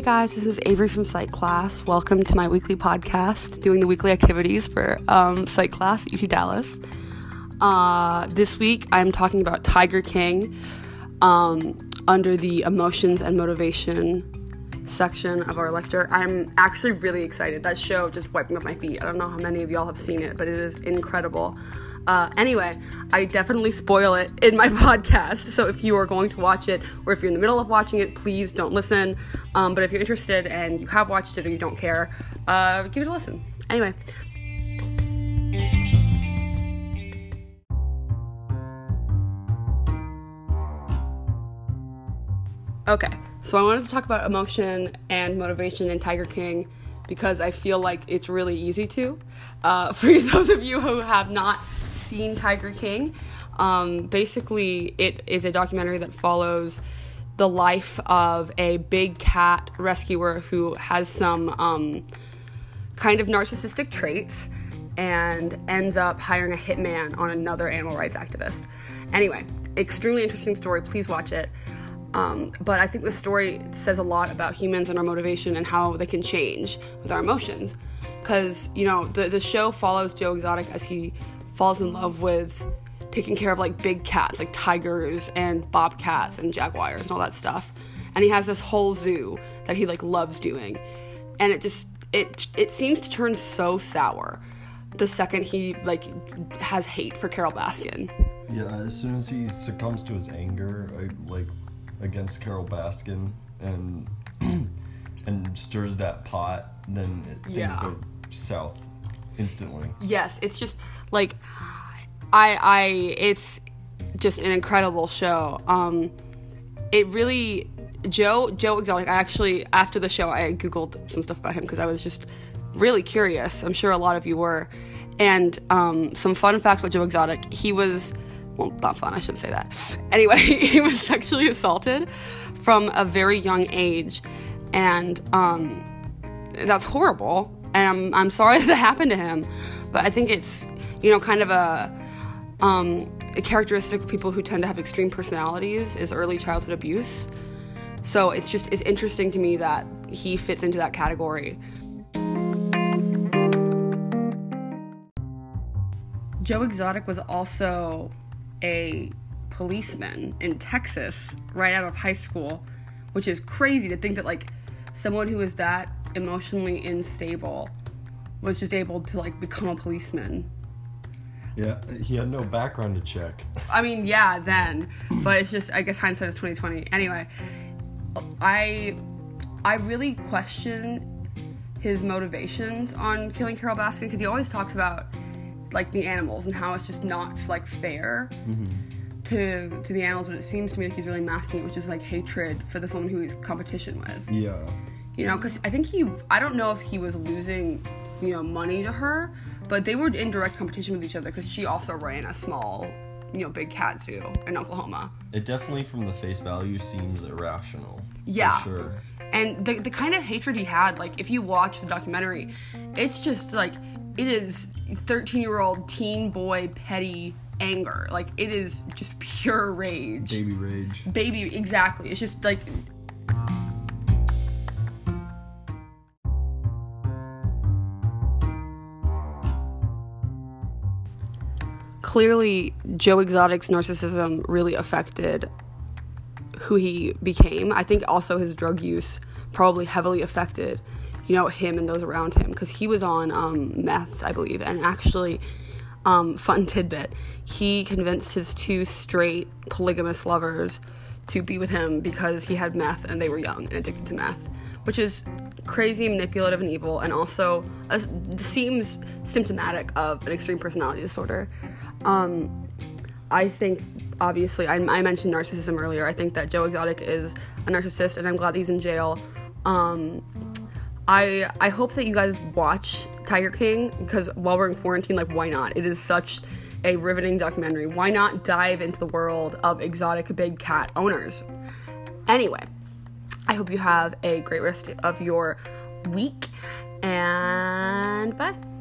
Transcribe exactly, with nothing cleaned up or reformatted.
Hey guys, this is Avery from Psych Class. Welcome to my weekly podcast, doing the weekly activities for um, Psych Class U T Dallas. Uh, this week, I'm talking about Tiger King um, under the emotions and motivation section of our lecture. I'm actually really excited. That show just wiping up my feet. I don't know how many of y'all have seen it, but it is incredible. Uh, anyway, I definitely spoil it in my podcast, so if you are going to watch it, or if you're in the middle of watching it, please don't listen, um, but if you're interested and you have watched it or you don't care, uh, give it a listen. Anyway. Okay, so I wanted to talk about emotion and motivation in Tiger King, because I feel like it's really easy to. Uh, for those of you who have not seen Tiger King, um, basically it is a documentary that follows the life of a big cat rescuer who has some um, kind of narcissistic traits and ends up hiring a hitman on another animal rights activist. Anyway, extremely interesting story. Please watch it. Um, but I think the story says a lot about humans and our motivation and how they can change with our emotions. Because, you know, the, the show follows Joe Exotic as he falls in love with taking care of, like, big cats, like tigers and bobcats and jaguars and all that stuff. And he has this whole zoo that he, like, loves doing. And it just, it it seems to turn so sour the second he, like, has hate for Carol Baskin. Yeah, as soon as he succumbs to his anger, I, like... against Carol Baskin and and stirs that pot, then it, things yeah. go south instantly. Yes, it's just like I I it's just an incredible show. Um, it really Joe Joe Exotic. I actually after the show I Googled some stuff about him because I was just really curious. I'm sure a lot of you were. And um, some fun facts about Joe Exotic. He was. Well, not fun, I shouldn't say that. Anyway, he was sexually assaulted from a very young age, and um, that's horrible, and I'm, I'm sorry that happened to him, but I think it's, you know, kind of a, um, a characteristic of people who tend to have extreme personalities is early childhood abuse, so it's just, it's interesting to me that he fits into that category. Joe Exotic was also a policeman in Texas right out of high school, which is crazy to think that, like, someone who is that emotionally unstable was just able to, like, become a policeman. Yeah, he had no background to check. I mean, yeah, then, but it's just, I guess hindsight is twenty twenty. Anyway, I I really question his motivations on killing Carol Baskin, because he always talks about, like, the animals and how it's just not, like, fair mm-hmm. to to the animals, but it seems to me like he's really masking it, which is, like, hatred for this woman who he's competition with. Yeah. You know, because I think he, I don't know if he was losing, you know, money to her, but they were in direct competition with each other because she also ran a small, you know, big cat zoo in Oklahoma. It definitely, from the face value, seems irrational. Yeah. For sure. And the the kind of hatred he had, like, if you watch the documentary, it's just, like, it is thirteen-year-old teen boy petty anger. Like, it is just pure rage. Baby rage. Baby, exactly. It's just, like... Clearly, Joe Exotic's narcissism really affected who he became. I think also his drug use probably heavily affected, you know, him and those around him, because he was on um, meth, I believe, and actually, um, fun tidbit, he convinced his two straight polygamous lovers to be with him because he had meth and they were young and addicted to meth, which is crazy, manipulative, and evil, and also uh, seems symptomatic of an extreme personality disorder. Um, I think, obviously, I, I mentioned narcissism earlier. I think that Joe Exotic is a narcissist, and I'm glad that he's in jail. Um... I, I hope that you guys watch Tiger King, because while we're in quarantine, like, why not? It is such a riveting documentary. Why not dive into the world of exotic big cat owners? Anyway, I hope you have a great rest of your week, and bye.